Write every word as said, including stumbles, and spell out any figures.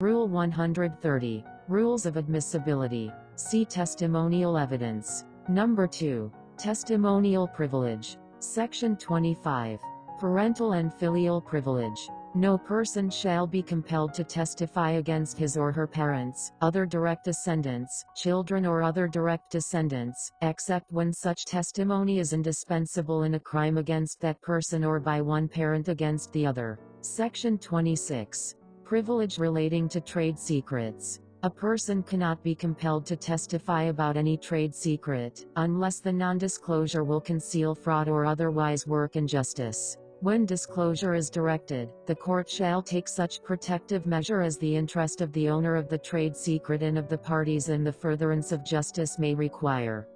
Rule one hundred thirty. Rules of admissibility. See testimonial evidence. Number two. Testimonial privilege. Section twenty-five. Parental and filial privilege. No person shall be compelled to testify against his or her parents, other direct descendants, children or other direct descendants, except when such testimony is indispensable in a crime against that person or by one parent against the other. Section twenty-six. Privilege relating to trade secrets. A person cannot be compelled to testify about any trade secret, unless the non-disclosure will conceal fraud or otherwise work injustice. When disclosure is directed, the court shall take such protective measure as the interest of the owner of the trade secret and of the parties in the furtherance of justice may require.